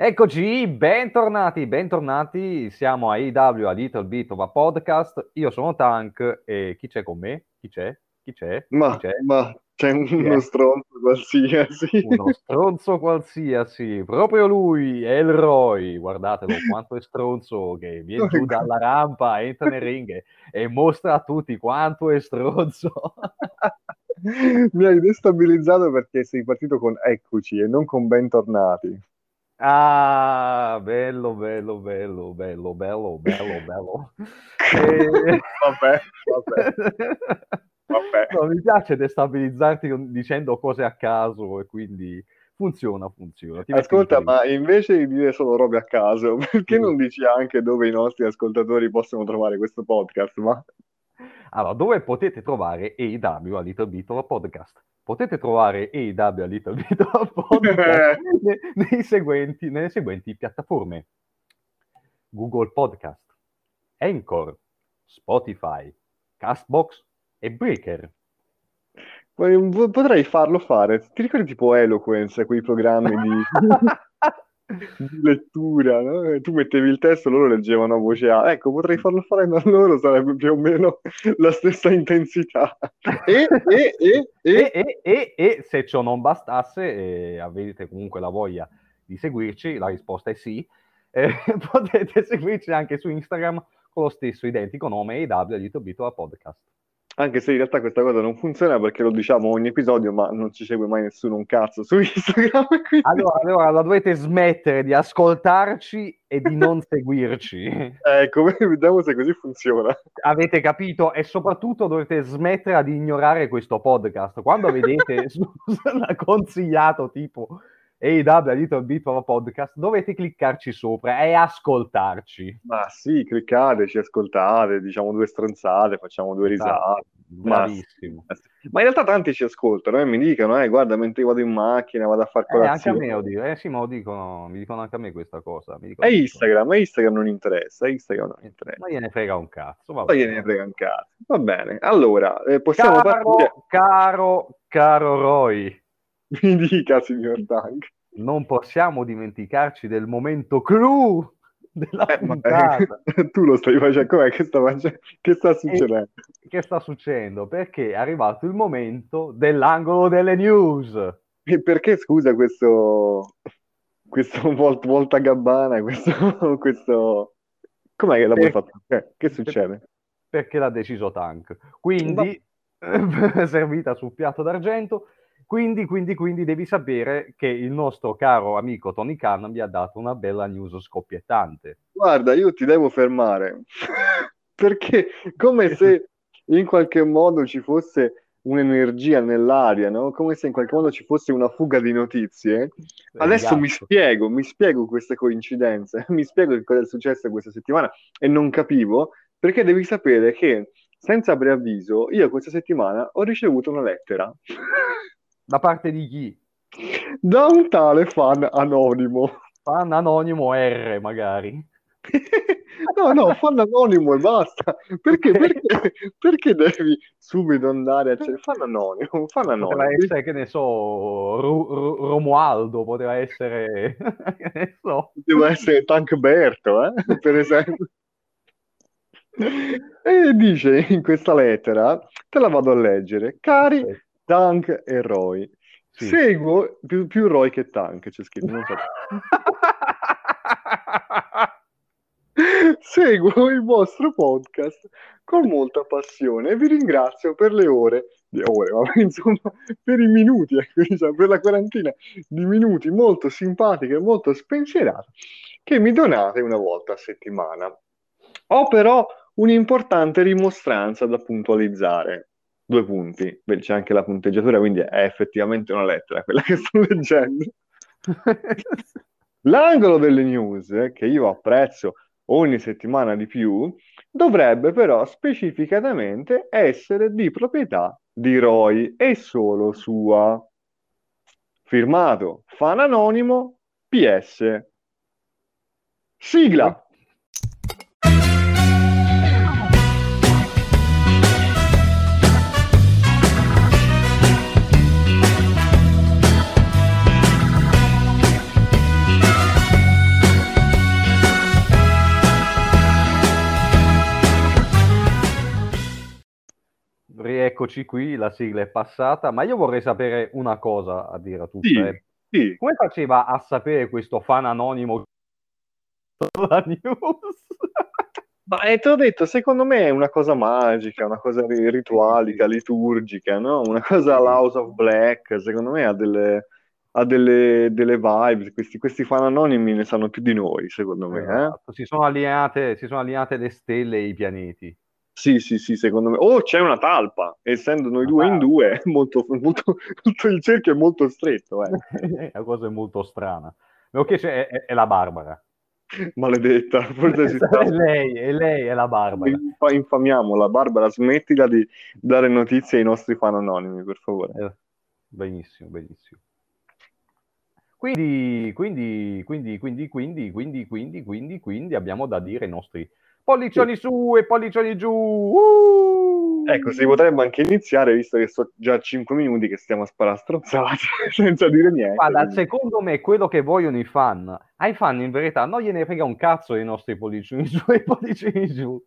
Eccoci, bentornati, siamo a AEW, a Little Bit of a Podcast, io sono Tank e chi c'è con me? Chi c'è? C'è uno stronzo qualsiasi. Proprio lui, Elroy, guardatelo quanto è stronzo, che viene giù dalla rampa, entra nel ring e mostra a tutti quanto è stronzo. Mi hai destabilizzato perché sei partito con eccoci e non con bentornati. Ah, bello. Vabbè. No, mi piace destabilizzarti dicendo cose a caso e quindi funziona. Ascolta, ma invece di dire solo robe a caso, perché non dici anche dove i nostri ascoltatori possono trovare questo podcast? Ma allora, dove potete trovare AEW a Little Bit of a Podcast? Potete trovare AEW a Little Bit of a Podcast nelle seguenti piattaforme: Google Podcast, Anchor, Spotify, Castbox e Breaker. Potrei farlo fare. Ti ricordi tipo Eloquence, quei programmi di lettura, no? Tu mettevi il testo, loro leggevano a voce alta. Ecco, potrei farlo fare da loro, sarebbe più o meno la stessa intensità. E se ciò non bastasse, avete comunque la voglia di seguirci, la risposta è sì, potete seguirci anche su Instagram con lo stesso identico nome, AEW a Little Bit of a Podcast. Anche se in realtà questa cosa non funziona perché lo diciamo ogni episodio, ma non ci segue mai nessuno un cazzo su Instagram. Quindi... Allora la dovete smettere di ascoltarci e di non seguirci. Ecco, vediamo se così funziona. Avete capito? E soprattutto dovete smettere di ignorare questo podcast. Quando vedete consigliato tipo AEW a Little Bit of a Podcast, dovete cliccarci sopra e ascoltarci. Ma sì, cliccateci, ascoltate, diciamo due stronzate, facciamo due risate. Bravissimo. Ma in realtà tanti ci ascoltano e mi dicono, guarda, mentre vado in macchina vado a far colazione. Anche a me lo dico, sì, ma mi dicono anche a me questa cosa. Instagram non interessa. Ma gliene frega un cazzo. Va bene, allora, possiamo partire. Caro Roy. Mi dica, signor Tank. Non possiamo dimenticarci del momento clou della puntata. Tu lo stai facendo, com'è che sta facendo? Che sta succedendo? Perché è arrivato il momento dell'angolo delle news. E perché, scusa, questo volta gabbana, questo... Com'è che l'abbiamo fatto? Che succede? Perché l'ha deciso Tank. Quindi, servita sul piatto d'argento... Quindi devi sapere che il nostro caro amico Tony Khan mi ha dato una bella news scoppiettante. Guarda, io ti devo fermare, perché come se in qualche modo ci fosse un'energia nell'aria, no? Come se in qualche modo ci fosse una fuga di notizie. Adesso mi spiego queste coincidenze, mi spiego che cosa è successo questa settimana e non capivo, perché devi sapere che senza preavviso io questa settimana ho ricevuto una lettera. Da parte di chi? Da un tale fan anonimo R, magari. no, fan anonimo e basta. Perché devi subito andare a cercare? Fan anonimo. Poteva essere, che ne so, Romualdo, poteva essere, che ne so. Poteva essere Tankberto, per esempio. E dice in questa lettera, te la vado a leggere, cari... Sì. Tank e Roy. Sì. Seguo più Roy che Tank, c'è scritto. Non so. Seguo il vostro podcast con molta passione e vi ringrazio per per i minuti, per la quarantina di minuti molto simpatiche e molto spensierati che mi donate una volta a settimana. Ho però un'importante rimostranza da puntualizzare. 2 punti, beh, c'è anche la punteggiatura, quindi è effettivamente una lettera quella che sto leggendo. L'angolo delle news, che io apprezzo ogni settimana di più, dovrebbe però specificatamente essere di proprietà di Roy e solo sua. Firmato fan anonimo PS. Sigla. Eccoci qui, la sigla è passata, ma io vorrei sapere una cosa a dire a tutti. Sì. Come faceva a sapere questo fan anonimo la news? Ma te l'ho detto, secondo me è una cosa magica, una cosa ritualica, liturgica, no? Una cosa House of Black, secondo me ha delle vibes, questi fan anonimi ne sanno più di noi, secondo me. Esatto. Si sono allineate le stelle e i pianeti. Sì, secondo me. Oh, c'è una talpa, essendo noi due in due, molto, il cerchio è molto stretto. La cosa è molto strana. Quello che c'è è la Barbara. Maledetta, forse si sta... lei è la Barbara. Infamiamola, Barbara, smettila di dare notizie ai nostri fan anonimi, per favore. Benissimo. Quindi abbiamo da dire i nostri pollicioni su e pollicioni giù. Ecco, si potrebbe anche iniziare, visto che sono già 5 minuti che stiamo a sparastrozzate senza dire niente. Guarda, secondo me quello che vogliono i fan, ai fan in verità non gliene frega un cazzo dei nostri pollicioni su e pollicioni giù.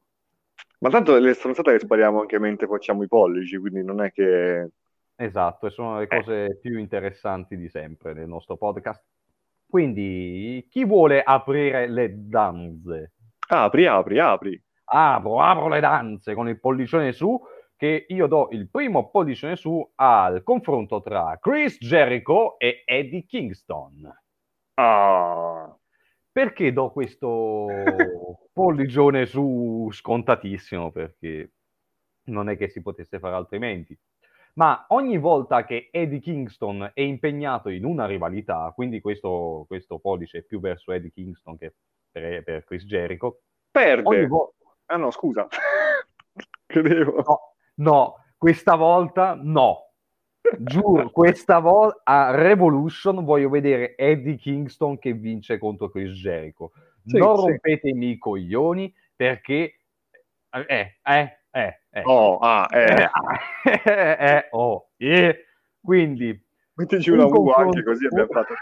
Ma tanto le stronzate le spariamo anche mentre facciamo i pollici, quindi non è che... Esatto, e sono le cose più interessanti di sempre del nostro podcast. Quindi, chi vuole aprire le danze? Apri. Apro le danze con il pollicione su, che io do il primo pollicione su al confronto tra Chris Jericho e Eddie Kingston. Perché do questo pollicione su scontatissimo? Perché non è che si potesse fare altrimenti. Ma ogni volta che Eddie Kingston è impegnato in una rivalità, quindi questo pollice è più verso Eddie Kingston che per Chris Jericho, perde. Ah no, scusa. Credevo. No, questa volta no. Giuro, questa volta a Revolution voglio vedere Eddie Kingston che vince contro Chris Jericho. Non rompetemi i coglioni, perché... Quindi mettici una U anche, così abbiamo fatto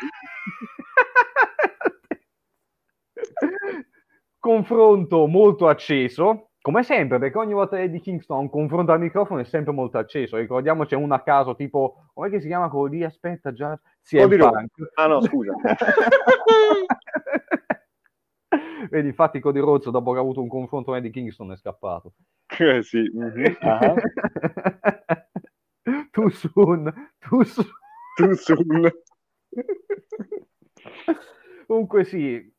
confronto molto acceso, come sempre, perché ogni volta Eddie Kingston un confronto al microfono è sempre molto acceso. Ricordiamoci un a caso, tipo come si chiama quello lì? Aspetta, già CM Punk. Ah no, scusa. Vedi, infatti Cody Rhodes, dopo che ha avuto un confronto con Eddie Kingston, è scappato. Sì. Too soon. Comunque sì,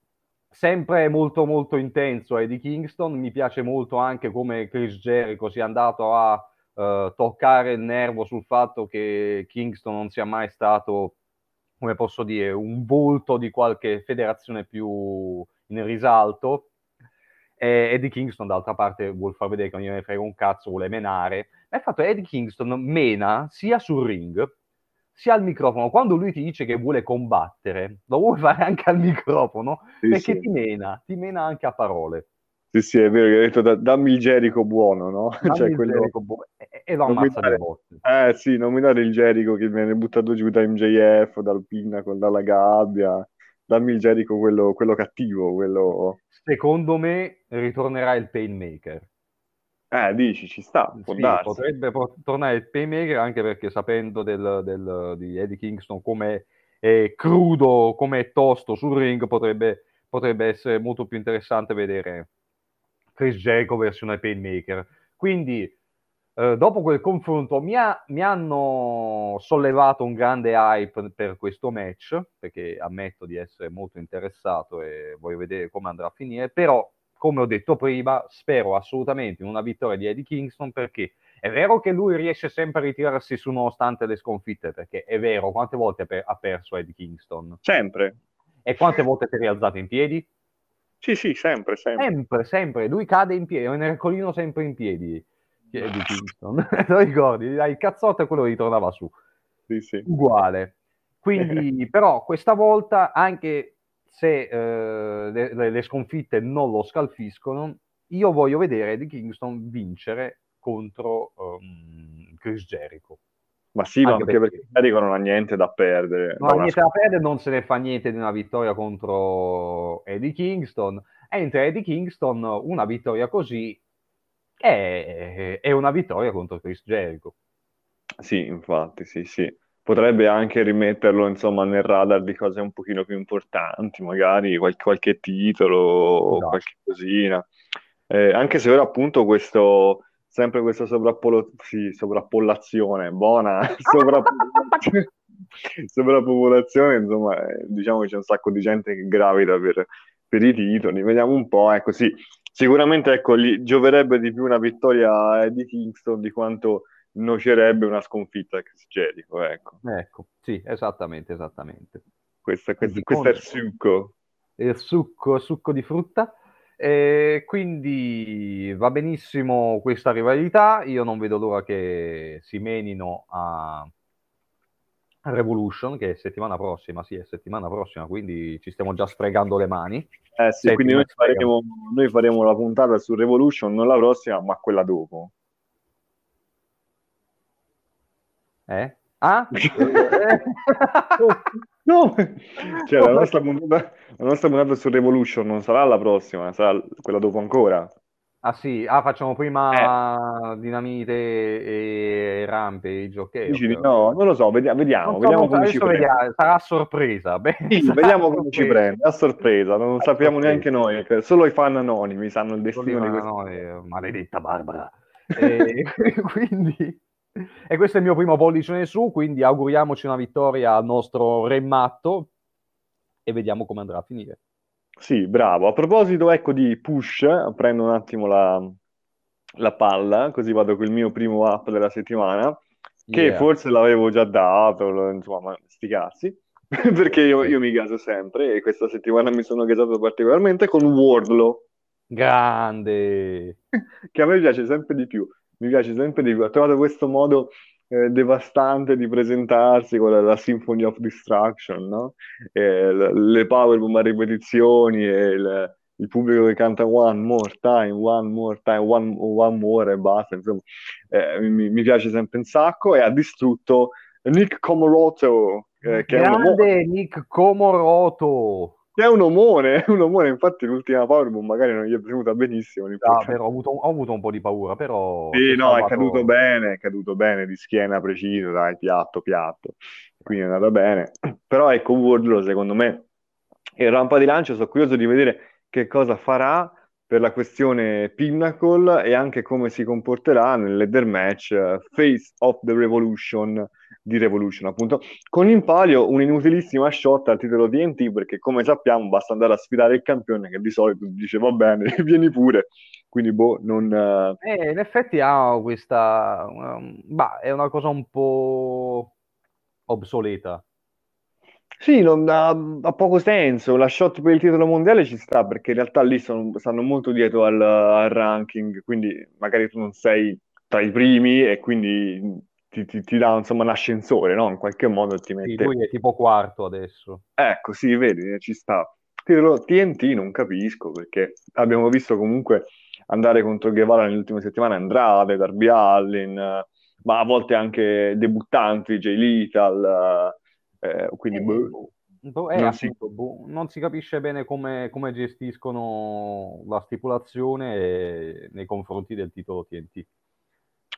sempre molto molto intenso Eddie Kingston. Mi piace molto anche come Chris Jericho sia andato a toccare il nervo sul fatto che Kingston non sia mai stato, come posso dire, un volto di qualche federazione più in risalto. Eddie Kingston d'altra parte vuol far vedere che non gliene frega un cazzo, vuole menare. Ma il fatto è che Eddie Kingston mena sia sul ring sia al microfono. Quando lui ti dice che vuole combattere, lo vuoi fare anche al microfono, perché ti mena anche a parole. Sì, è vero, hai detto dammi il Jericho buono, no? Jericho buono. E lo ammazza delle volte. Sì, non mi dare il Jericho che viene buttato giù da MJF, dal Pinnacle, dalla gabbia. Dammi il Jericho quello cattivo, quello... Secondo me ritornerà il Painmaker. Dici, ci sta, può darsi. Potrebbe tornare il Painmaker, anche perché sapendo di Eddie Kingston come è crudo, come è tosto sul ring, potrebbe essere molto più interessante vedere Chris Jericho versione Painmaker. Quindi... dopo quel confronto mi hanno sollevato un grande hype per questo match, perché ammetto di essere molto interessato e voglio vedere come andrà a finire. Però, come ho detto prima, spero assolutamente in una vittoria di Eddie Kingston, perché è vero che lui riesce sempre a ritirarsi su nonostante le sconfitte, perché è vero, quante volte ha perso Eddie Kingston? Sempre. E quante volte si è rialzato in piedi? Sì, sempre. Lui cade in piedi, è un ercolino sempre in piedi. Eddie Kingston, lo ricordi? Dai, il cazzotto è quello che ritornava su. Sì. Uguale. Quindi, però, questa volta, anche se le sconfitte non lo scalfiscono, io voglio vedere Eddie Kingston vincere contro Chris Jericho. Ma sì, anche perché Jericho non ha niente da perdere. Non ha niente da perdere, non se ne fa niente di una vittoria contro Eddie Kingston. Entra Eddie Kingston, una vittoria così è una vittoria contro Chris Jericho. Sì, infatti, sì, sì. Potrebbe anche rimetterlo, insomma, nel radar di cose un pochino più importanti, magari qualche titolo o qualche cosina. Anche se ora appunto questo... sempre questa sovrappopolazione buona, sovrappopolazione, insomma, diciamo che c'è un sacco di gente che gravita per i titoli, vediamo un po', ecco, sì, sicuramente, ecco, gli gioverebbe di più una vittoria di Kingston di quanto nocerebbe una sconfitta a Chris Jericho, ecco, sì, esattamente, questo è il succo di frutta. Quindi va benissimo questa rivalità, io non vedo l'ora che si menino a Revolution, che è settimana prossima, quindi ci stiamo già sfregando le mani. Sì, quindi noi faremo la puntata su Revolution, non la prossima, ma quella dopo. Ah? No, cioè la nostra puntata su Revolution non sarà la prossima, sarà quella dopo ancora. Ah sì, facciamo prima Dinamite e Rampage, ok? Dici, okay. No, non lo so, vediamo come ci prende. Sarà sorpresa. Vediamo come ci prende, a sorpresa, non sappiamo neanche noi, solo i fan anonimi sanno il destino di questo. Maledetta Barbara. Quindi... E questo è il mio primo pollice su, quindi auguriamoci una vittoria al nostro re matto e vediamo come andrà a finire. Sì, bravo. A proposito, ecco, di push, prendo un attimo la palla, così vado col mio primo up della settimana, che forse l'avevo già dato, insomma, sti cazzi, perché io mi gaso sempre e questa settimana mi sono gasato particolarmente con Wardlow. Grande! Che a me piace sempre di più. Ha trovato questo modo devastante di presentarsi con la Symphony of Destruction, no? Le powerbomb a ripetizioni e il pubblico che canta one more time e basta, insomma, mi piace sempre un sacco, e ha distrutto Nick Comoroto, che è un omone, infatti l'ultima powerbomb magari non gli è venuta benissimo. Ho avuto un po' di paura, però... Sì, no, è caduto bene, di schiena preciso, dai, piatto, quindi è andato bene. Però ecco, Wardlow, secondo me, è rampa di lancio, sono curioso di vedere che cosa farà per la questione Pinnacle e anche come si comporterà nel ladder match Face of the Revolution, di Revolution, appunto, con in palio un'inutilissima shot al titolo TNT, perché come sappiamo basta andare a sfidare il campione che di solito dice va bene, vieni pure, quindi in effetti questa è una cosa un po' obsoleta. Sì, non ha poco senso. La shot per il titolo mondiale ci sta, perché in realtà lì stanno molto dietro al ranking, quindi magari tu non sei tra i primi e quindi ti dà, insomma, l'ascensore, no? In qualche modo ti mette... Sì, lui è tipo quarto adesso. Ecco, sì, vedi, ci sta. TNT non capisco, perché abbiamo visto comunque andare contro Guevara nell'ultima settimana Andrade, Darby Allin, ma a volte anche debuttanti, Jay Lethal, quindi... non si capisce bene come gestiscono la stipulazione nei confronti del titolo TNT.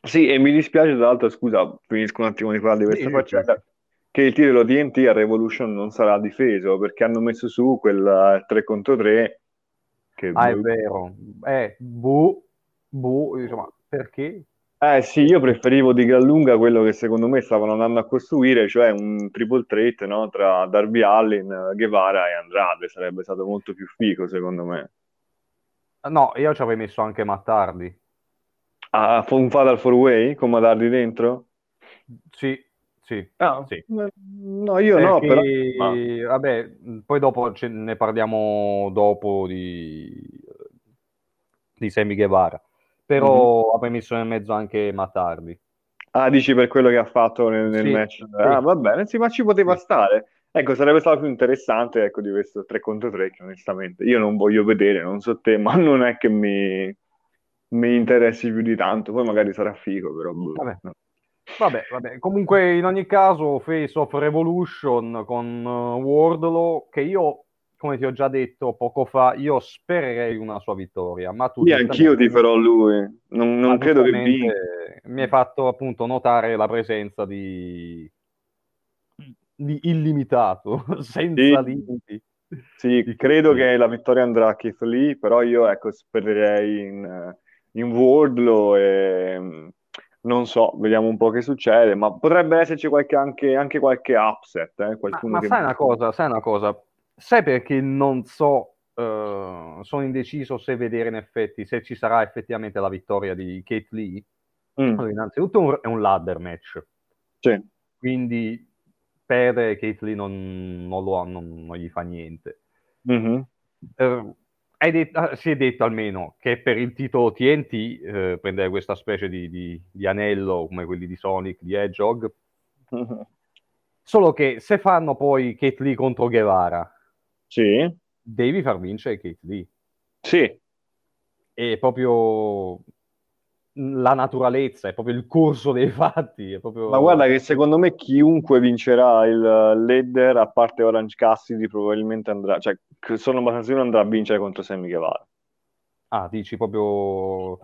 Sì, e mi dispiace, tra l'altro, scusa, finisco un attimo di parlare di questa faccenda, che il titolo TNT a Revolution non sarà difeso, perché hanno messo su quel 3 contro 3 che... è vero, insomma, perché? Sì, io preferivo di gran lunga quello che secondo me stavano andando a costruire, cioè un triple threat, no? Tra Darby Allin, Guevara e Andrade, sarebbe stato molto più figo, secondo me. No, io ci avrei messo anche Matt Hardy. Ah, un fatal four way con Matt Hardy dentro? Sì. Ah, sì. No, io perché, no, però... Vabbè, poi dopo ne parliamo dopo di Sammy Guevara, però avrei messo nel mezzo anche Matt Hardy. Ah, dici per quello che ha fatto nel match? Sì. Ah, va bene, sì, ma ci poteva stare. Ecco, sarebbe stato più interessante, ecco, di questo 3 contro 3, che onestamente io non voglio vedere, non so te, ma non è che mi interessi più di tanto, poi magari sarà figo, però... Vabbè. Comunque, in ogni caso, Face of Revolution con Wardlow, che io come ti ho già detto poco fa, io spererei una sua vittoria, ma tu sì, anch'io ti farò lui, non credo che vinca. Mi hai fatto appunto notare la presenza di illimitato, senza limiti. Sì, credo che la vittoria andrà a Keith Lee, però io ecco spererei in Wardlow e non so, vediamo un po' che succede, ma potrebbe esserci qualche, anche qualche upset. Qualcuno ma che... sai una cosa, sai perché non so, sono indeciso se vedere in effetti, se ci sarà effettivamente la vittoria di Keith Lee. Allora, innanzitutto è un ladder match, sì. Quindi perde Keith Lee non gli fa niente. Si è detto almeno che per il titolo TNT prendere questa specie di anello come quelli di Sonic, di Hedgehog. Solo che se fanno poi Keith Lee contro Guevara, sì, devi far vincere Keith Lee. Sì. È proprio la naturalezza, è proprio il corso dei fatti. È proprio... Ma guarda che secondo me chiunque vincerà il ladder, a parte Orange Kassidy, probabilmente andrà... Cioè, sono abbastanza sicuro andrà a vincere contro Sammy Guevara. Ah, dici proprio...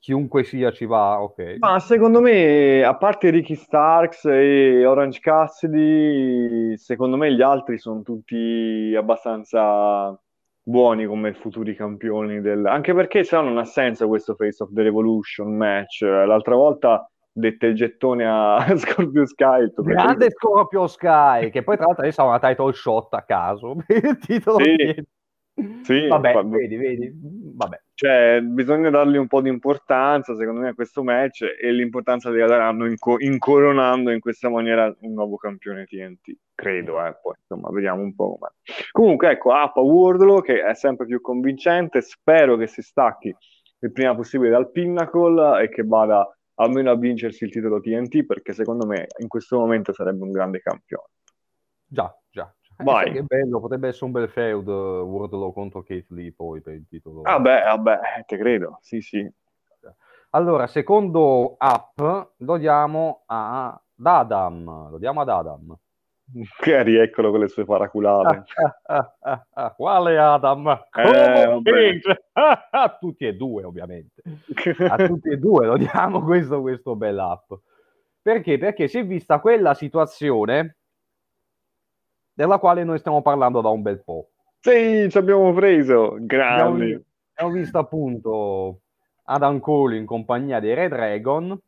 Chiunque sia ci va, ok. Ma secondo me, a parte Ricky Starks e Orange Kassidy, secondo me gli altri sono tutti abbastanza buoni come futuri campioni del... Anche perché se no non ha senso questo Face of the Revolution match. L'altra volta dette il gettone a Scorpio Sky. Grande Scorpio Sky, che poi tra l'altro adesso ha una title shot a caso. Il titolo sì, vabbè, vedi, vabbè. Cioè, bisogna dargli un po' di importanza, secondo me, a questo match, e l'importanza li daranno incoronando in questa maniera un nuovo campione TNT, credo, poi, insomma, vediamo un po' com'è. Comunque, ecco, Appa Wardlow, che è sempre più convincente, spero che si stacchi il prima possibile dal Pinnacle e che vada almeno a vincersi il titolo TNT, perché secondo me in questo momento sarebbe un grande campione. Già. Vai. Che bello, potrebbe essere un bel feud Wardlow contro Keith Lee poi per il titolo. Vabbè, te credo, sì. Allora, secondo app lo diamo ad Adam. Che rieccolo con le sue paraculate. Quale Adam? Tutti e due, ovviamente. A tutti e due lo diamo questo bel app. Perché si è vista quella situazione della quale noi stiamo parlando da un bel po'. Sì, ci abbiamo preso, grandi. Abbiamo visto appunto Adam Cole in compagnia dei Red Dragon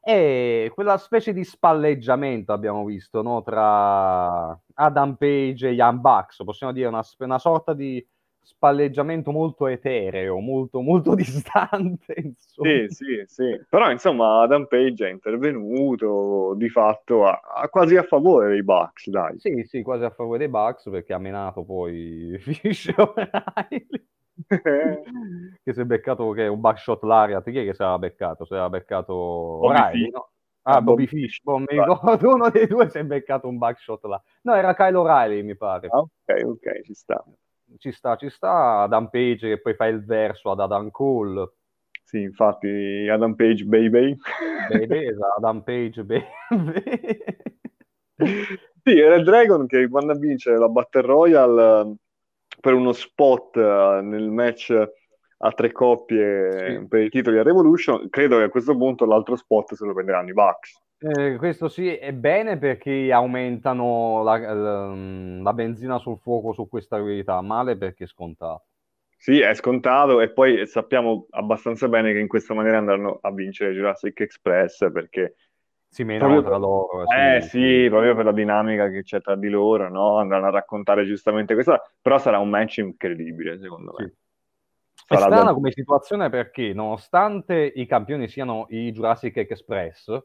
e quella specie di spalleggiamento abbiamo visto, no? Tra Adam Page e Ian Bucks, possiamo dire una sorta di spalleggiamento molto etereo, molto molto distante, insomma. Sì. Però insomma Adam Page è intervenuto di fatto quasi a favore dei Bucks, dai. Sì, quasi a favore dei Bucks, perché ha menato poi Fish che si è beccato, che è un Buckshot Lariat, chi è che si era beccato? Si era beccato O'Reilly, no? Ah, Bobby Fish, mi ricordo, uno dei due si è beccato un Buckshot là. No, era Kyle O'Reilly, mi pare. Ah, ok, ci sta Adam Page che poi fa il verso ad Adam Cole. Sì, infatti Adam Page baby Adam Page baby. Sì, era il Dragon che quando vince la Battle Royale per uno spot nel match a tre coppie, sì, per i titoli a Revolution, credo che a questo punto l'altro spot se lo prenderanno i Bucks. Questo sì, è bene perché aumentano la benzina sul fuoco su questa rivalità, male perché è scontato. Sì, è scontato, e poi sappiamo abbastanza bene che in questa maniera andranno a vincere Jurassic Express, perché si menano tra loro. Sì, proprio per la dinamica che c'è tra di loro, no? Andranno a raccontare giustamente questa, però sarà un match incredibile, secondo me. Sì. È strana come situazione, perché nonostante i campioni siano i Jurassic Express,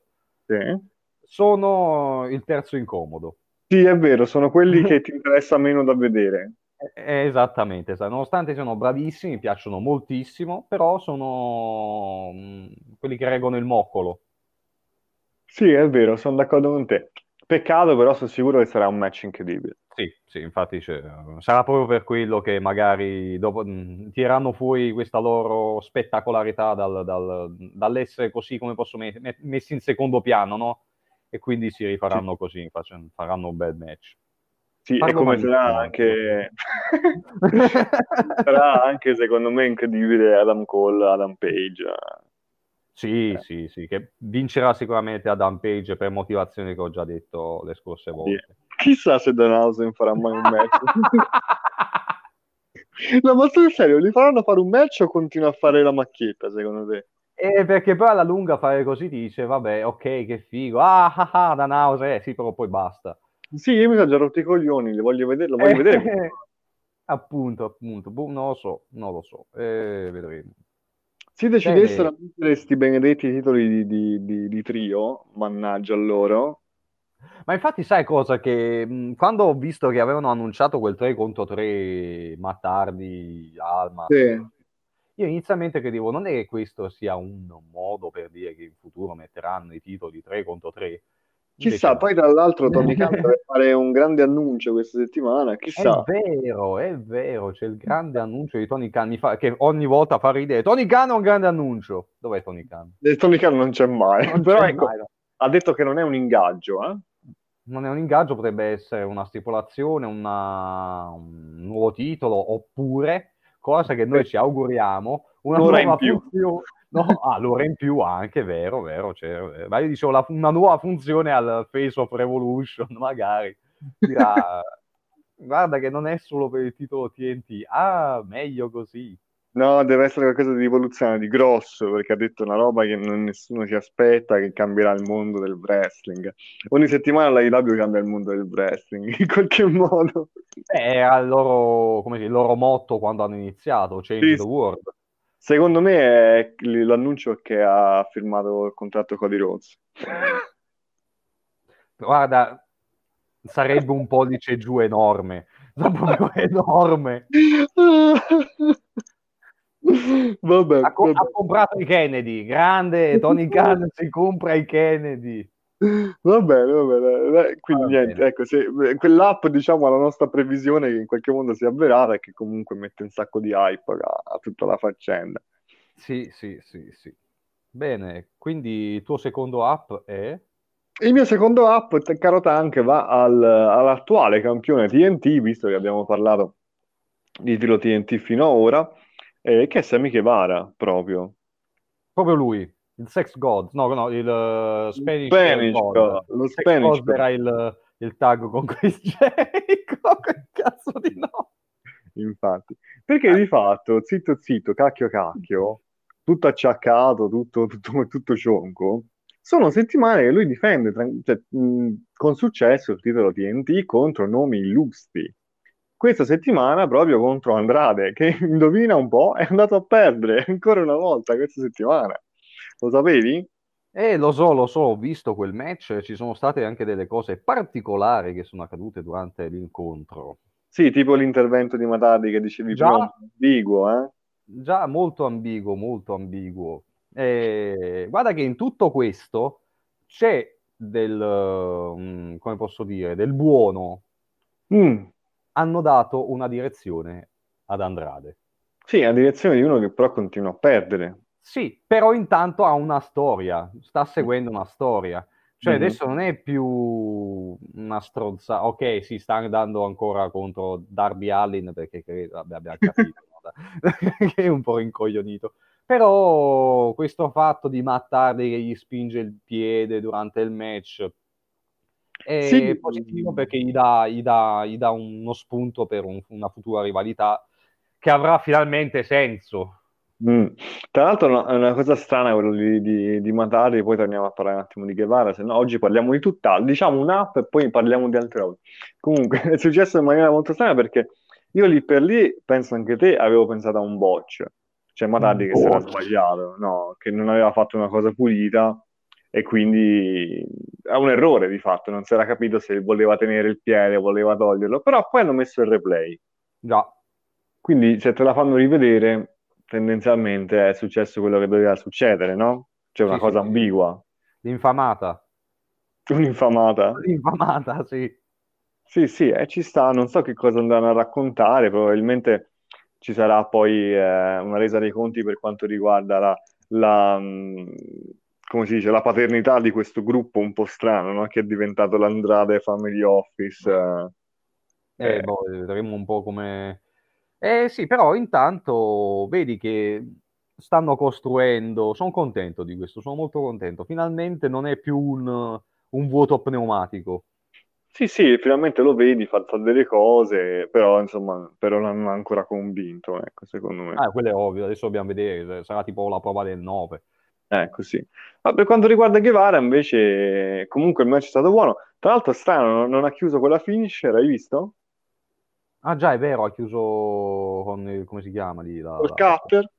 sono il terzo incomodo. Sì, è vero, sono quelli che ti interessa meno da vedere. Esattamente, nonostante siano bravissimi, piacciono moltissimo, però sono quelli che reggono il moccolo. Sì, è vero, sono d'accordo con te. Peccato, però sono sicuro che sarà un match incredibile. Sì, infatti sarà proprio per quello che magari dopo tireranno fuori questa loro spettacolarità dall'essere così, come posso, messi in secondo piano, no? E quindi si rifaranno così, faranno un bel match. Sì, e come sarà anche sarà anche secondo me incredibile Adam Cole, Adam Page. Sì, sì, sì, che vincerà sicuramente Adam Page per motivazioni che ho già detto le scorse volte. Sì. Chissà se Danhausen farà mai un match. No, ma sul serio, li faranno fare un match o continua a fare la macchietta, secondo te? Perché poi alla lunga fare così dice, vabbè, ok, che figo, Danhausen, sì, però poi basta. Sì, io mi sono già rotto i coglioni, lo voglio vedere. Appunto, non lo so, vedremo. Se decidessero a mettere sti benedetti titoli di trio, mannaggia loro. Ma infatti sai cosa? Che quando ho visto che avevano annunciato quel 3-3 Matt Hardy, Alma, sì. Io inizialmente credevo, non è che questo sia un modo per dire che in futuro metteranno i titoli 3-3. Chissà, poi tra l'altro Tony Khan deve fare un grande annuncio questa settimana, chissà. È vero, c'è il grande annuncio di Tony Khan, che ogni volta fa ridere. Tony Khan ha un grande annuncio. Dov'è Tony Khan? Tony Khan non c'è mai, non però c'è ecco, mai. Ha detto che non è un ingaggio, eh? Non è un ingaggio, potrebbe essere una stipulazione, un nuovo titolo, oppure, cosa che noi ci auguriamo, una nuova funzione. No, allora in più anche, vero, cioè, ma io dicevo una nuova funzione al Face of Revolution, magari. Dirà, guarda che non è solo per il titolo TNT, meglio così. No, deve essere qualcosa di rivoluzionario, di grosso, perché ha detto una roba che nessuno si aspetta, che cambierà il mondo del wrestling. Ogni settimana la IW cambia il mondo del wrestling, in qualche modo. Era il loro motto quando hanno iniziato, Change the World. Secondo me è l'annuncio che ha firmato il contratto Cody Rhodes. Guarda, sarebbe un pollice giù enorme. Enorme. Vabbè, ha comprato i Kennedy. Grande, Tony Khan si compra i Kennedy. Va bene. Quindi niente, ecco, se quell'app, diciamo, alla nostra previsione che in qualche modo si avvererà e che comunque mette un sacco di hype a tutta la faccenda. Sì. Bene, quindi il tuo secondo app è? Il mio secondo app, caro Tank, va all'attuale campione TNT, visto che abbiamo parlato di titolo TNT fino ad ora, che è Sammy Guevara, proprio lui. Il Sex God, il Spanish God. Lo Spanish God era il tag con Chris Jericho, che cazzo di no? Infatti, perché di fatto, zitto, cacchio, tutto acciaccato, tutto cionco, sono settimane che lui difende con successo il titolo TNT contro nomi illustri. Questa settimana proprio contro Andrade, che indovina un po', è andato a perdere ancora una volta questa settimana. Lo sapevi? Lo so, ho visto quel match, ci sono state anche delle cose particolari che sono accadute durante l'incontro. Sì, tipo l'intervento di Matt Hardy che dicevi prima, ambiguo, eh? Già, molto ambiguo. Guarda che in tutto questo c'è del, come posso dire, del buono. Hanno dato una direzione ad Andrade. Sì, la direzione di uno che però continua a perdere. Sì, però intanto ha una storia, sta seguendo una storia, cioè adesso non è più una stronza, ok, si sta andando ancora contro Darby Allin perché credo abbia capito che è un po' rincoglionito, però questo fatto di Matt Hardy che gli spinge il piede durante il match è positivo perché gli dà uno spunto per una futura rivalità che avrà finalmente senso. Tra l'altro è una cosa strana quello di Matt Hardy, poi torniamo a parlare un attimo di Guevara, se no oggi parliamo di tutt'altro, diciamo un'app e poi parliamo di altre cose. Comunque è successo in maniera molto strana perché io lì per lì, penso anche te, avevo pensato a un botch, cioè Matt Hardy che si era sbagliato, no, che non aveva fatto una cosa pulita e quindi è un errore di fatto, non si era capito se voleva tenere il piede, voleva toglierlo, però poi hanno messo il replay. Già. Quindi se te la fanno rivedere tendenzialmente è successo quello che doveva succedere, no? C'è una cosa ambigua. Un'infamata, sì. Sì, ci sta, non so che cosa andranno a raccontare, probabilmente ci sarà poi una resa dei conti per quanto riguarda come si dice, la paternità di questo gruppo un po' strano, no? Che è diventato l'Andrade Family Office. Boh, vedremo un po' come... sì, però intanto vedi che stanno costruendo, sono contento di questo, sono molto contento. Finalmente non è più un vuoto pneumatico. Sì, sì, finalmente lo vedi, fa delle cose, però insomma, però non ha ancora convinto, ecco, secondo me. Quello è ovvio, adesso dobbiamo vedere, sarà tipo la prova del 9. Ecco, sì. Ma per quanto riguarda Guevara, invece, comunque il match è stato buono. Tra l'altro, strano, non ha chiuso quella finisher, hai visto? Ah già, è vero, ha chiuso con il, come si chiama lì? Il cutter?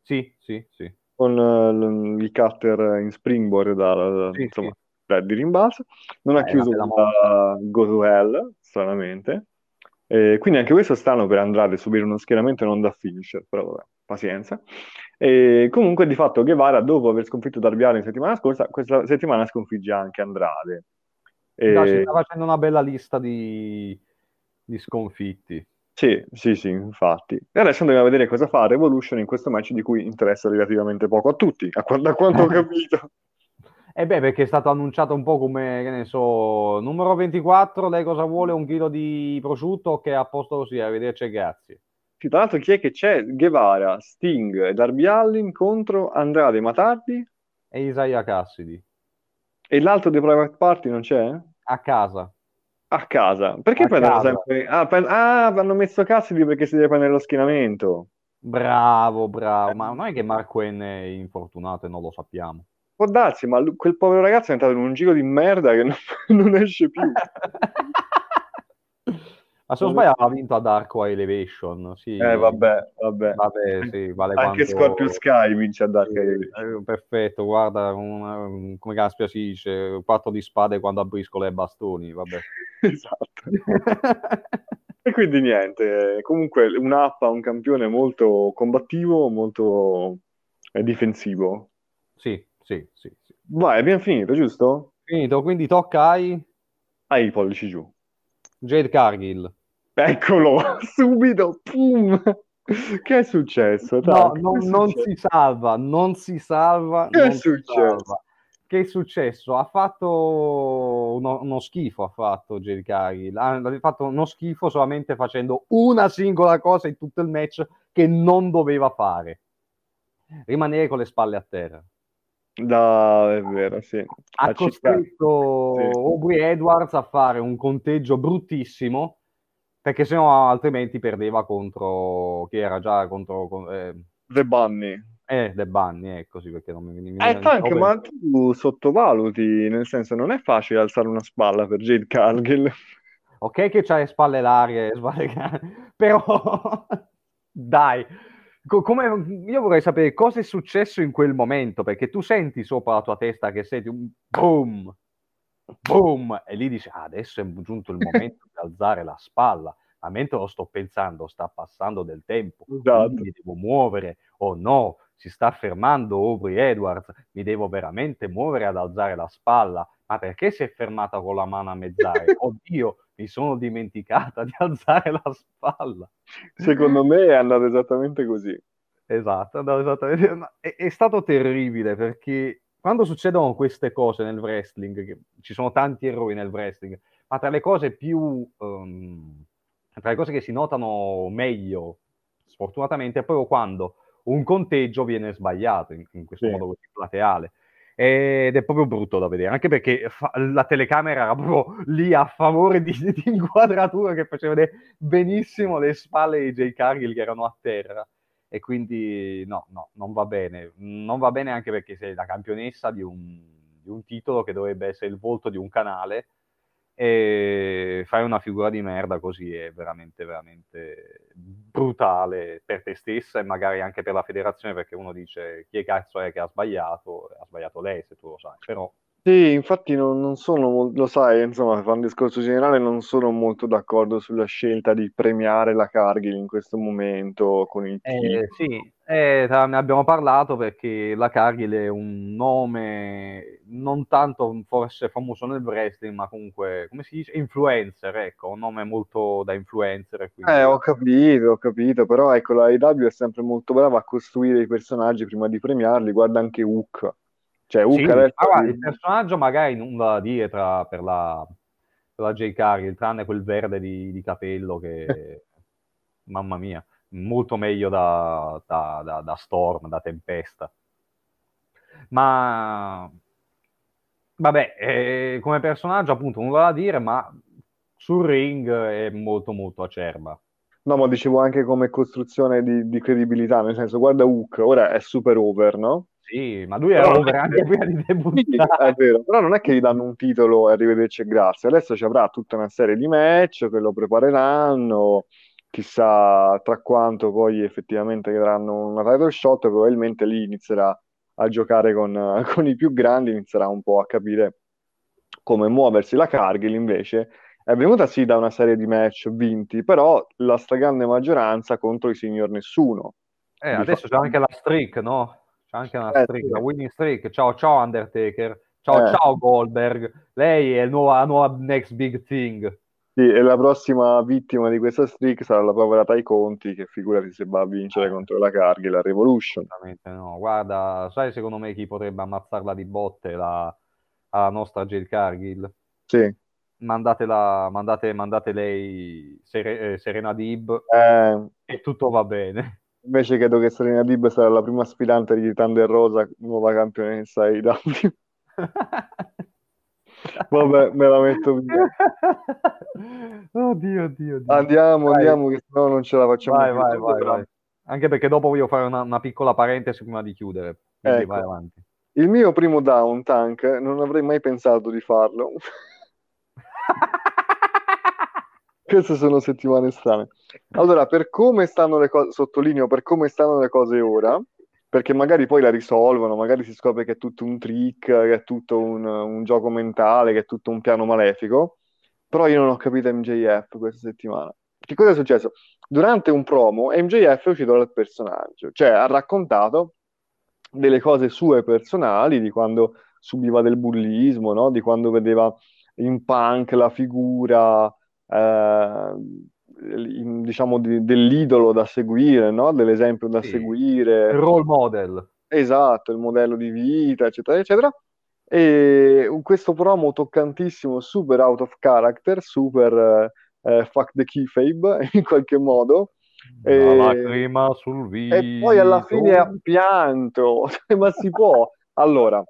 Sì, sì, sì. Con il cutter in springboard sì, insomma, sì. Di rimbalzo. Non ha chiuso la Go to Hell, stranamente. Quindi anche questo è strano per Andrade a subire uno schieramento non da finisher, però vabbè, pazienza. E comunque di fatto Guevara, dopo aver sconfitto Darby Allin settimana scorsa, questa settimana sconfigge anche Andrade. Si sta facendo una bella lista di sconfitti. Sì, sì, sì, infatti. E adesso andiamo a vedere cosa fa Revolution in questo match di cui interessa relativamente poco a tutti, da quanto ho capito. Beh, perché è stato annunciato un po' come, che ne so, numero 24, lei cosa vuole? Un chilo di prosciutto? Che è a posto così, arrivederci, grazie. Sì, tra l'altro chi è che c'è? Guevara, Sting, Darby Allin contro Andrade, Matt Hardy e Isaiah Cassidy. E l'altro dei Private Party non c'è? A casa. A casa? Perché a prendono casa. Sempre... hanno messo Cassidy perché si deve prendere lo schienamento. Bravo, bravo. Ma non è che Marco N è infortunato e non lo sappiamo. Può darsi, ma quel povero ragazzo è entrato in un giro di merda che non esce più. Ma se non sbaglio ha vinto ad Arco a Elevation. Sì. Vabbè sì, vale anche quanto... Scorpio Sky vince ad Arco a Elevation. Perfetto, guarda, come caspia si dice, 4 di spade quando a briscole e bastoni, vabbè. Esatto. E quindi niente, comunque un'appa, un campione molto combattivo, molto difensivo. Sì. Vai, abbiamo finito, giusto? Finito, quindi tocca ai pollici giù. Jade Cargill. Eccolo, subito, pum! Che è successo? Non si salva. Che è successo? Che è successo? Ha fatto uno schifo, ha fatto Jade Cargill. Ha fatto uno schifo solamente facendo una singola cosa in tutto il match che non doveva fare. Rimanere con le spalle a terra. È vero, sì. Ha costretto Aubrey Edwards a fare un conteggio bruttissimo perché sennò altrimenti perdeva contro chi era già contro The Bunny. The Bunny, ecco, sì, perché non mi tanto, ma tu sottovaluti, nel senso non è facile alzare una spalla per Jade Cargill. Ok che c'ha le spalle larghe, però dai. Io vorrei sapere cosa è successo in quel momento, perché tu senti sopra la tua testa che senti un boom, boom, e lì dici adesso è giunto il momento di alzare la spalla, ma mentre lo sto pensando sta passando del tempo, esatto. Mi devo muovere, no, si sta fermando Aubrey Edwards, mi devo veramente muovere ad alzare la spalla, ma perché si è fermata con la mano a mezz'aria? Oddio, mi sono dimenticata di alzare la spalla. Secondo me è andato esattamente così. Esatto, è stato terribile, perché quando succedono queste cose nel wrestling, che ci sono tanti errori nel wrestling, ma tra le cose più tra le cose che si notano meglio, sfortunatamente, è proprio quando un conteggio viene sbagliato in questo modo così plateale. Ed è proprio brutto da vedere, anche perché la telecamera era proprio lì a favore di inquadratura che faceva vedere benissimo le spalle di Jay Cargill che erano a terra, e quindi no, non va bene anche perché sei la campionessa di un titolo che dovrebbe essere il volto di un canale, e fare una figura di merda così è veramente veramente brutale per te stessa e magari anche per la federazione, perché uno dice chi cazzo è che ha sbagliato lei, se tu lo sai. Però sì, infatti non sono, lo sai, insomma, fa un discorso generale, non sono molto d'accordo sulla scelta di premiare la Cargill in questo momento con il team. Sì, ne abbiamo parlato, perché la Cargill è un nome non tanto forse famoso nel wrestling, ma comunque, come si dice, influencer, ecco, un nome molto da influencer, quindi... ho capito, però ecco, la AEW è sempre molto brava a costruire i personaggi prima di premiarli, guarda anche Hook, cioè Hook sì, adesso... il personaggio magari nulla da dire la Jade Cargill, tranne quel verde di capello che mamma mia, molto meglio da Storm, da Tempesta. Ma vabbè, come personaggio appunto nulla da dire, ma sul ring è molto molto acerba. No, ma dicevo anche come costruzione di credibilità, nel senso, guarda Hook, ora è super over, no? Sì, ma lui era over anche prima di debuttare. È vero, però non è che gli danno un titolo e arrivederci e grazie. Adesso ci avrà tutta una serie di match che lo prepareranno, chissà tra quanto poi effettivamente daranno una title shot, probabilmente lì inizierà a giocare con i più grandi, inizierà un po' a capire come muoversi. La Cargill invece è venuta sì da una serie di match vinti, però la stragrande maggioranza contro i signor nessuno. Adesso c'è anche la streak, no? C'è anche una streak, sì. La winning streak. Ciao Undertaker, ciao Goldberg. Lei è la nuova next big thing. Sì, e la prossima vittima di questa streak sarà la povera Tai Conti, che figurati se va a vincere contro la Cargill, la Revolution. Esattamente, no. Guarda, sai secondo me chi potrebbe ammazzarla di botte la nostra Jade Cargill? Sì. Mandate lei Serena Deeb e tutto va bene. Invece credo che Serena Deeb sarà la prima sfidante di Thunder Rosa, nuova campionessa AEW. Vabbè, me la metto via. Oddio. Andiamo, che sennò non ce la facciamo. Vai. Anche perché dopo voglio fare una piccola parentesi prima di chiudere. Quindi ecco. Vai avanti. Il mio primo down, Tank, non avrei mai pensato di farlo. Queste sono settimane strane. Allora, per come stanno le cose, sottolineo per come stanno le cose ora, perché magari poi la risolvono, magari si scopre che è tutto un trick, che è tutto un gioco mentale, che è tutto un piano malefico, però io non ho capito MJF questa settimana. Che cosa è successo? Durante un promo MJF è uscito dal personaggio, cioè ha raccontato delle cose sue personali, di quando subiva del bullismo, no? Di quando vedeva in Punk la figura diciamo dell'idolo da seguire, no? Dell'esempio da seguire, il role model, esatto, il modello di vita, eccetera eccetera. E questo promo toccantissimo, super out of character, super fuck the kayfabe in qualche modo, la crema sul viso, e poi alla fine ha pianto. Ma si può? Allora,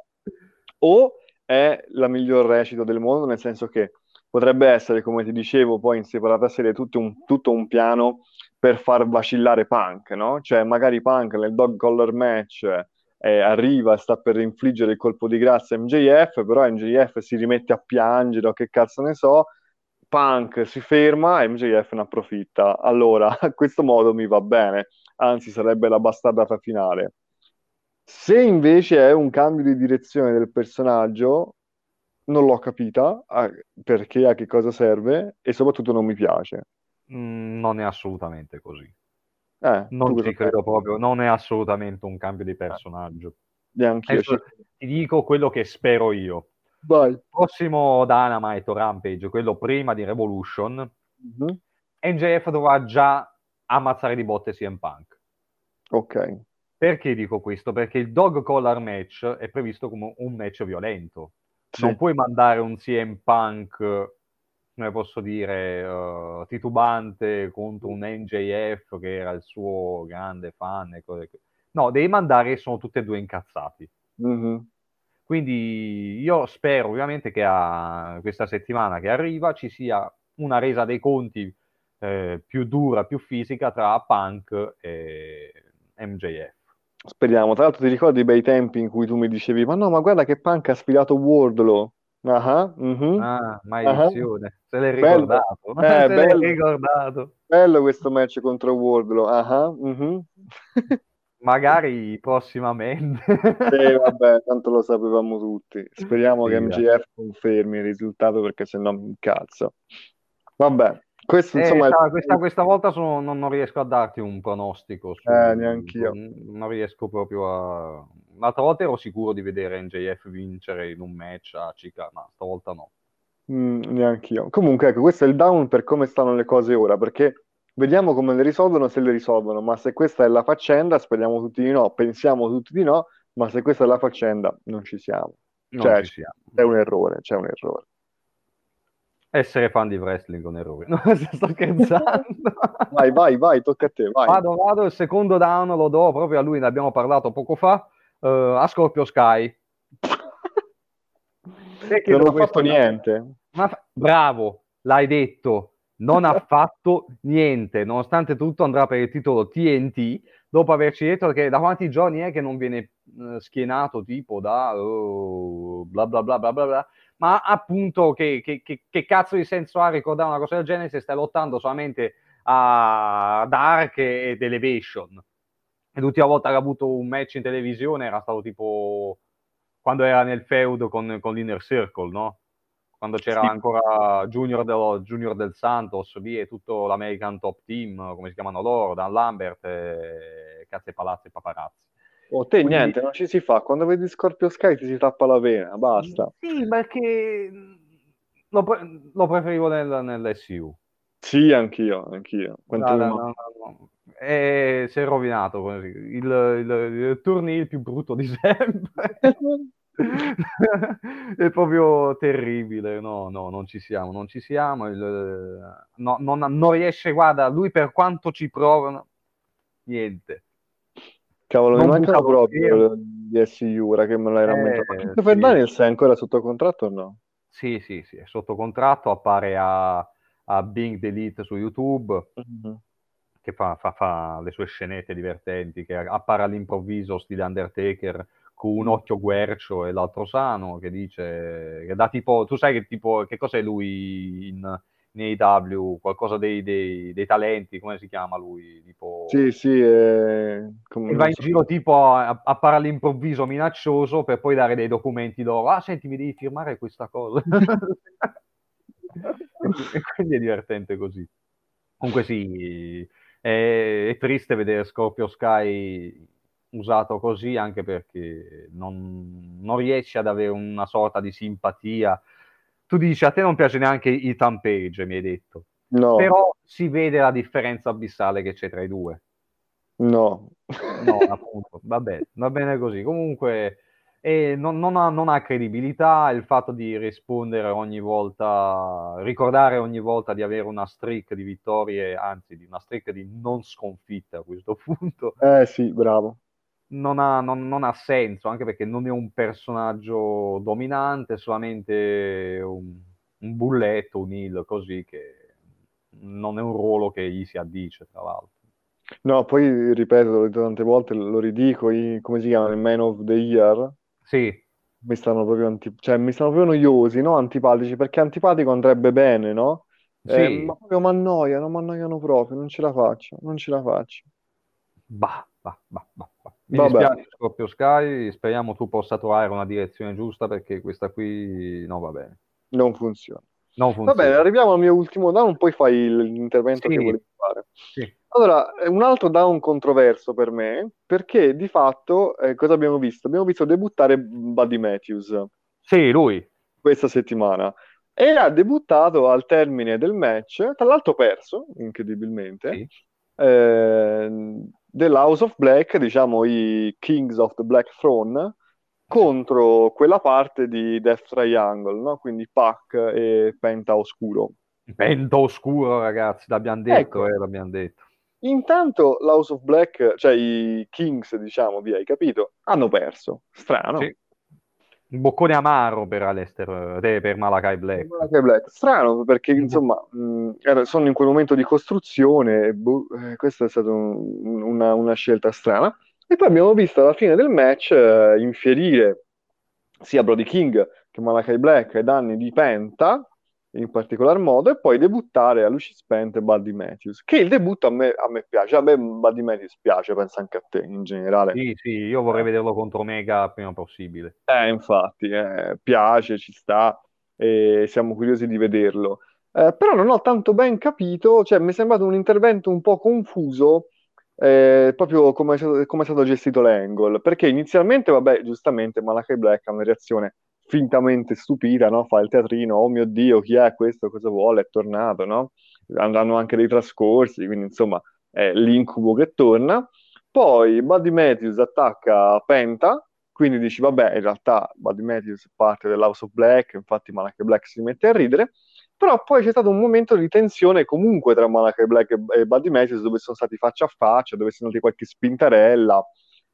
o è la miglior recita del mondo, nel senso che potrebbe essere, come ti dicevo, poi in separata serie tutto un piano per far vacillare Punk, no? Cioè magari Punk nel dog collar match arriva e sta per infliggere il colpo di grazia a MJF, però MJF si rimette a piangere o che cazzo ne so, Punk si ferma e MJF ne approfitta. Allora, a questo modo mi va bene, anzi sarebbe la bastardata finale. Se invece è un cambio di direzione del personaggio, non l'ho capita, perché, a che cosa serve, e soprattutto non mi piace. Non è assolutamente così. Non ci credo proprio, non è assolutamente un cambio di personaggio. Neanch'io. Ti dico quello che spero io. Vai. Prossimo Dynamite o Rampage, quello prima di Revolution, MJF dovrà già ammazzare di botte CM Punk. Ok. Perché dico questo? Perché il dog collar match è previsto come un match violento. Sì. Non puoi mandare un CM Punk, come posso dire, titubante contro un MJF che era il suo grande fan. E cose che... No, devi mandare che sono tutti e due incazzati. Quindi io spero ovviamente che questa settimana che arriva ci sia una resa dei conti più dura, più fisica tra Punk e MJF. Speriamo. Tra l'altro ti ricordi i bei tempi in cui tu mi dicevi ma guarda che Punk ha sfidato Wardlow. Maledizione. Se l'hai ricordato. Bello questo match contro Wardlow. Magari prossimamente. Vabbè, tanto lo sapevamo tutti. Speriamo che MJF confermi il risultato, perché sennò mi incazzo. Vabbè. Questo, insomma, questa volta non riesco a darti un pronostico. Neanch'io. Non riesco proprio a... L'altra volta ero sicuro di vedere MJF vincere in un match a Chicago, ma stavolta no. Neanch'io. Comunque, ecco, questo è il down per come stanno le cose ora, perché vediamo come le risolvono, se le risolvono, ma se questa è la faccenda, speriamo tutti di no, pensiamo tutti di no, ma se questa è la faccenda, non ci siamo. C'è un errore. Essere fan di wrestling è un errore. No, sto scherzando. Vai, tocca a te. Vai. Vado, il secondo down lo do proprio a lui, ne abbiamo parlato poco fa, a Scorpio Sky. Non ha fatto niente. Bravo, l'hai detto. Non ha fatto niente, nonostante tutto andrà per il titolo TNT, dopo averci detto che da quanti giorni è che non viene schienato tipo da bla bla bla bla bla bla, ma appunto che cazzo di senso ha ricordare una cosa del genere se stai lottando solamente a Dark ed Elevation, e l'ultima volta che ha avuto un match in televisione era stato tipo quando era nel feudo con l'Inner Circle, no? Quando c'era ancora Junior del Santos, lì è tutto l'American Top Team, come si chiamano loro, Dan Lambert, cazzo e palazzi e paparazzi. Quindi, niente, non ci si fa. Quando vedi Scorpio Sky ti si tappa la vena, basta. Sì, perché lo preferivo nell'SU. Sì, anch'io. No. Si è rovinato. Così. Il tourney più brutto di sempre. È proprio terribile, no, non ci siamo, no, non riesce, guarda, lui per quanto ci provano, niente. Cavolo, mi manca proprio di SU, ora che me l'hai rammentato. Per Daniels è ancora sotto contratto o no? Sì, è sotto contratto, appare a Bing Delete su YouTube, che fa le sue scenette divertenti, che appare all'improvviso stile Undertaker, con un occhio guercio e l'altro sano, che dice che dà tipo, tu sai che tipo, che cos'è lui in AEW, qualcosa dei talenti, come si chiama lui, tipo sì come, e va in giro tipo a parlare all'improvviso minaccioso per poi dare dei documenti d'oro, senti, mi devi firmare questa cosa. E quindi è divertente così. Comunque sì, è triste vedere Scorpio Sky usato così, anche perché non riesci ad avere una sorta di simpatia. Tu dici, a te non piace neanche Ethan Page, mi hai detto. No. Però si vede la differenza abissale che c'è tra i due. No, appunto. Va bene così. Comunque non ha credibilità il fatto di rispondere ogni volta, ricordare ogni volta di avere una streak di vittorie, anzi di una streak di non sconfitta a questo punto. Sì, bravo. Non ha senso, anche perché non è un personaggio dominante, solamente un bulletto, un heel, così, che non è un ruolo che gli si addice, tra l'altro. No, poi ripeto, l'ho detto tante volte, lo ridico, come si chiamano, i Man of the Year? Sì. Mi stanno proprio noiosi, no? Antipatici, perché antipatico andrebbe bene, no? Sì. Ma proprio mi annoiano proprio, non ce la faccio. Bah. Mi dispiace, Scorpio Sky, speriamo tu possa trovare una direzione giusta, perché questa qui no, va bene. Non funziona. Va bene, arriviamo al mio ultimo down, poi fai l'intervento che volevi fare. Sì. Allora, un altro down controverso per me, perché di fatto cosa abbiamo visto? Abbiamo visto debuttare Buddy Matthews. Sì, lui. Questa settimana. E ha debuttato al termine del match, tra l'altro perso, incredibilmente. Sì. Della House of Black, diciamo i Kings of the Black Throne, contro quella parte di Death Triangle, no? Quindi Pac e Penta Oscuro, ragazzi, l'abbiamo detto. Intanto l'House of Black, cioè i Kings, diciamo, hai capito, hanno perso. Strano. Sì. Un boccone amaro per Aleister, per Malakai Black. Strano, perché insomma sono in quel momento di costruzione, questa è stata una scelta strana. E poi abbiamo visto alla fine del match infierire sia Brody King che Malakai Black ai danni di Penta in particolar modo, e poi debuttare a luci spente Buddy Matthews, che il debutto a me piace, a me Buddy Matthews piace, penso anche a te in generale. Sì, io vorrei vederlo contro Omega prima possibile. Infatti, piace, ci sta, e siamo curiosi di vederlo. Però non ho tanto ben capito, cioè mi è sembrato un intervento un po' confuso, proprio come è stato gestito l'angle, perché inizialmente, vabbè, giustamente Malakai Black ha una reazione fintamente stupita, no? Fa il teatrino, oh mio Dio, chi è questo, cosa vuole, è tornato, no? Andranno anche dei trascorsi, quindi insomma è l'incubo che torna. Poi Buddy Matthews attacca Penta, quindi dici vabbè, in realtà Buddy Matthews parte dell'House of Black, infatti Malakai Black si mette a ridere, Però poi c'è stato un momento di tensione comunque tra Malakai Black e Buddy Matthews, dove sono stati faccia a faccia, dove sono stati qualche spintarella.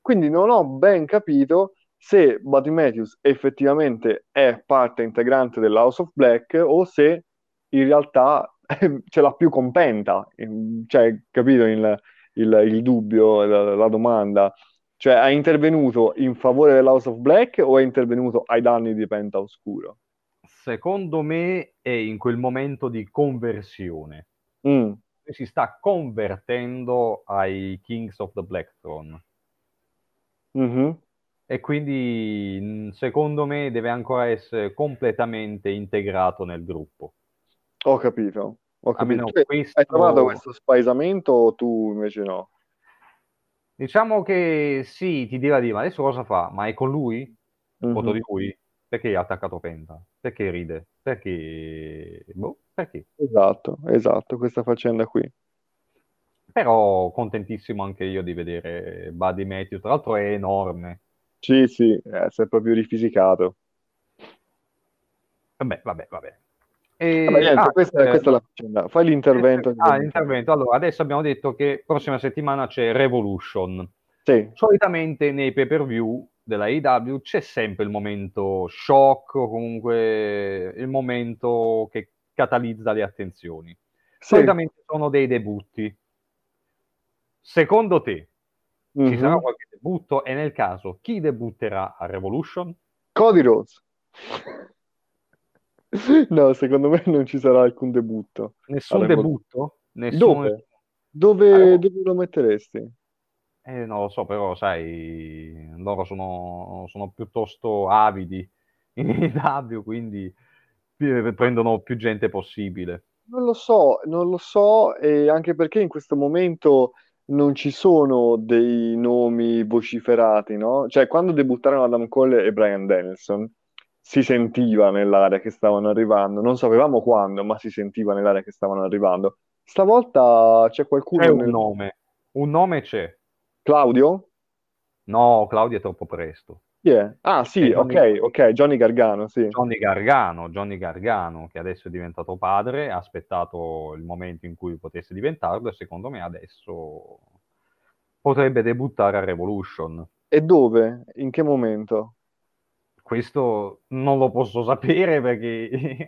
Quindi non ho ben capito se Buddy Matthews effettivamente è parte integrante dell'House of Black o se in realtà ce l'ha più contenta. Cioè, capito il dubbio, la domanda? Cioè, ha intervenuto in favore dell'House of Black o è intervenuto ai danni di Penta Oscuro? Secondo me è in quel momento di conversione. Si sta convertendo ai Kings of the Black Throne. Mm-hmm. E quindi secondo me deve ancora essere completamente integrato nel gruppo. Ho capito. Cioè, questo... Hai trovato questo spaesamento o tu invece no? Diciamo che sì, ti dirà di, ma adesso cosa fa? Ma è con lui? Mm-hmm. Foto di lui? Perché ha attaccato Penta? Perché ride? Perché... Boh, perché? Esatto, questa faccenda qui. Però contentissimo anche io di vedere Buddy Matthews, tra l'altro è enorme. Sì, si è proprio rifisicato. Vabbè. Questa è la faccenda. Fai l'intervento. L'intervento. Allora, adesso abbiamo detto che prossima settimana c'è Revolution. Sì. Solitamente nei pay-per-view della AEW c'è sempre il momento shock o comunque il momento che catalizza le attenzioni. Sì. Solitamente sono dei debutti. Secondo te ci sarà qualche debutto? E nel caso, chi debutterà a Revolution? Cody Rhodes. No, secondo me non ci sarà alcun debutto. Nessun debutto? Dove lo metteresti? Non lo so, però sai, loro sono piuttosto avidi in AEW, quindi prendono più gente possibile. Non lo so, e anche perché in questo momento non ci sono dei nomi vociferati, no? Cioè, quando debuttarono Adam Cole e Bryan Danielson, si sentiva nell'area che stavano arrivando. Non sapevamo quando, ma si sentiva nell'area che stavano arrivando. Stavolta c'è qualcuno... C'è un nome. Un nome c'è. Claudio? No, Claudio è troppo presto. Yeah. Ah sì, ok, Johnny Gargano, sì. Johnny Gargano, che adesso è diventato padre, ha aspettato il momento in cui potesse diventarlo e secondo me adesso potrebbe debuttare a Revolution. E dove? In che momento? Questo non lo posso sapere perché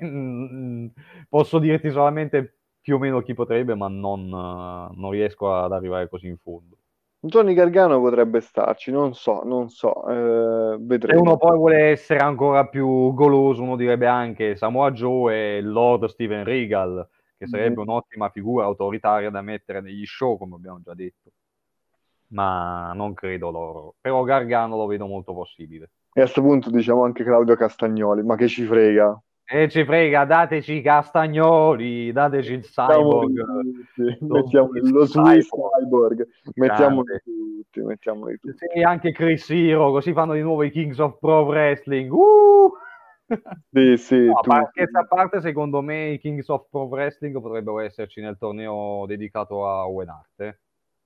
posso dirti solamente più o meno chi potrebbe, ma non riesco ad arrivare così in fondo. Johnny Gargano potrebbe starci, non so, vedremo. Se uno poi vuole essere ancora più goloso, uno direbbe anche Samoa Joe e Lord Steven Regal, che sarebbe un'ottima figura autoritaria da mettere negli show, come abbiamo già detto. Ma non credo loro. Però Gargano lo vedo molto possibile. E a questo punto diciamo anche Claudio Castagnoli, ma che ci frega? Dateci i Castagnoli, dateci il Cyborg, mettiamo lo Swiss Cyborg, mettiamoli tutti. Sì, anche Chris Hero, così fanno di nuovo i Kings of Pro Wrestling. Sì, no, a parte, secondo me i Kings of Pro Wrestling potrebbero esserci nel torneo dedicato a Owen Hart.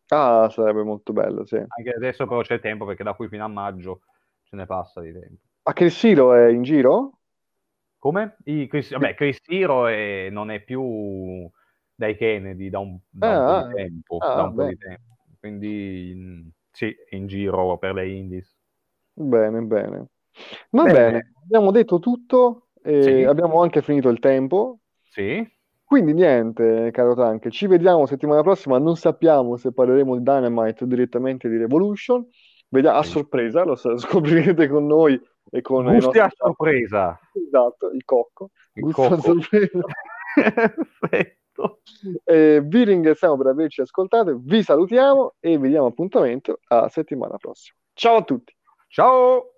Sarebbe molto bello, sì. Anche adesso però c'è tempo, perché da qui fino a maggio ce ne passa di tempo. Ma Chris Hero è in giro? Come? Chris Hero non è più dai Kennedy da un po' di tempo. Quindi sì, in giro per le indies. Bene. Va bene. Abbiamo detto tutto e abbiamo anche finito il tempo. Sì. Quindi niente, caro Tank, ci vediamo settimana prossima. Non sappiamo se parleremo di Dynamite o direttamente di Revolution. Vediamo, a sorpresa, lo scoprirete con noi. E con gusti nostri... a sorpresa, esatto, il cocco. Sorpresa. Perfetto. Vi ringraziamo per averci ascoltato, vi salutiamo e vi diamo appuntamento a settimana prossima. Ciao a tutti, ciao.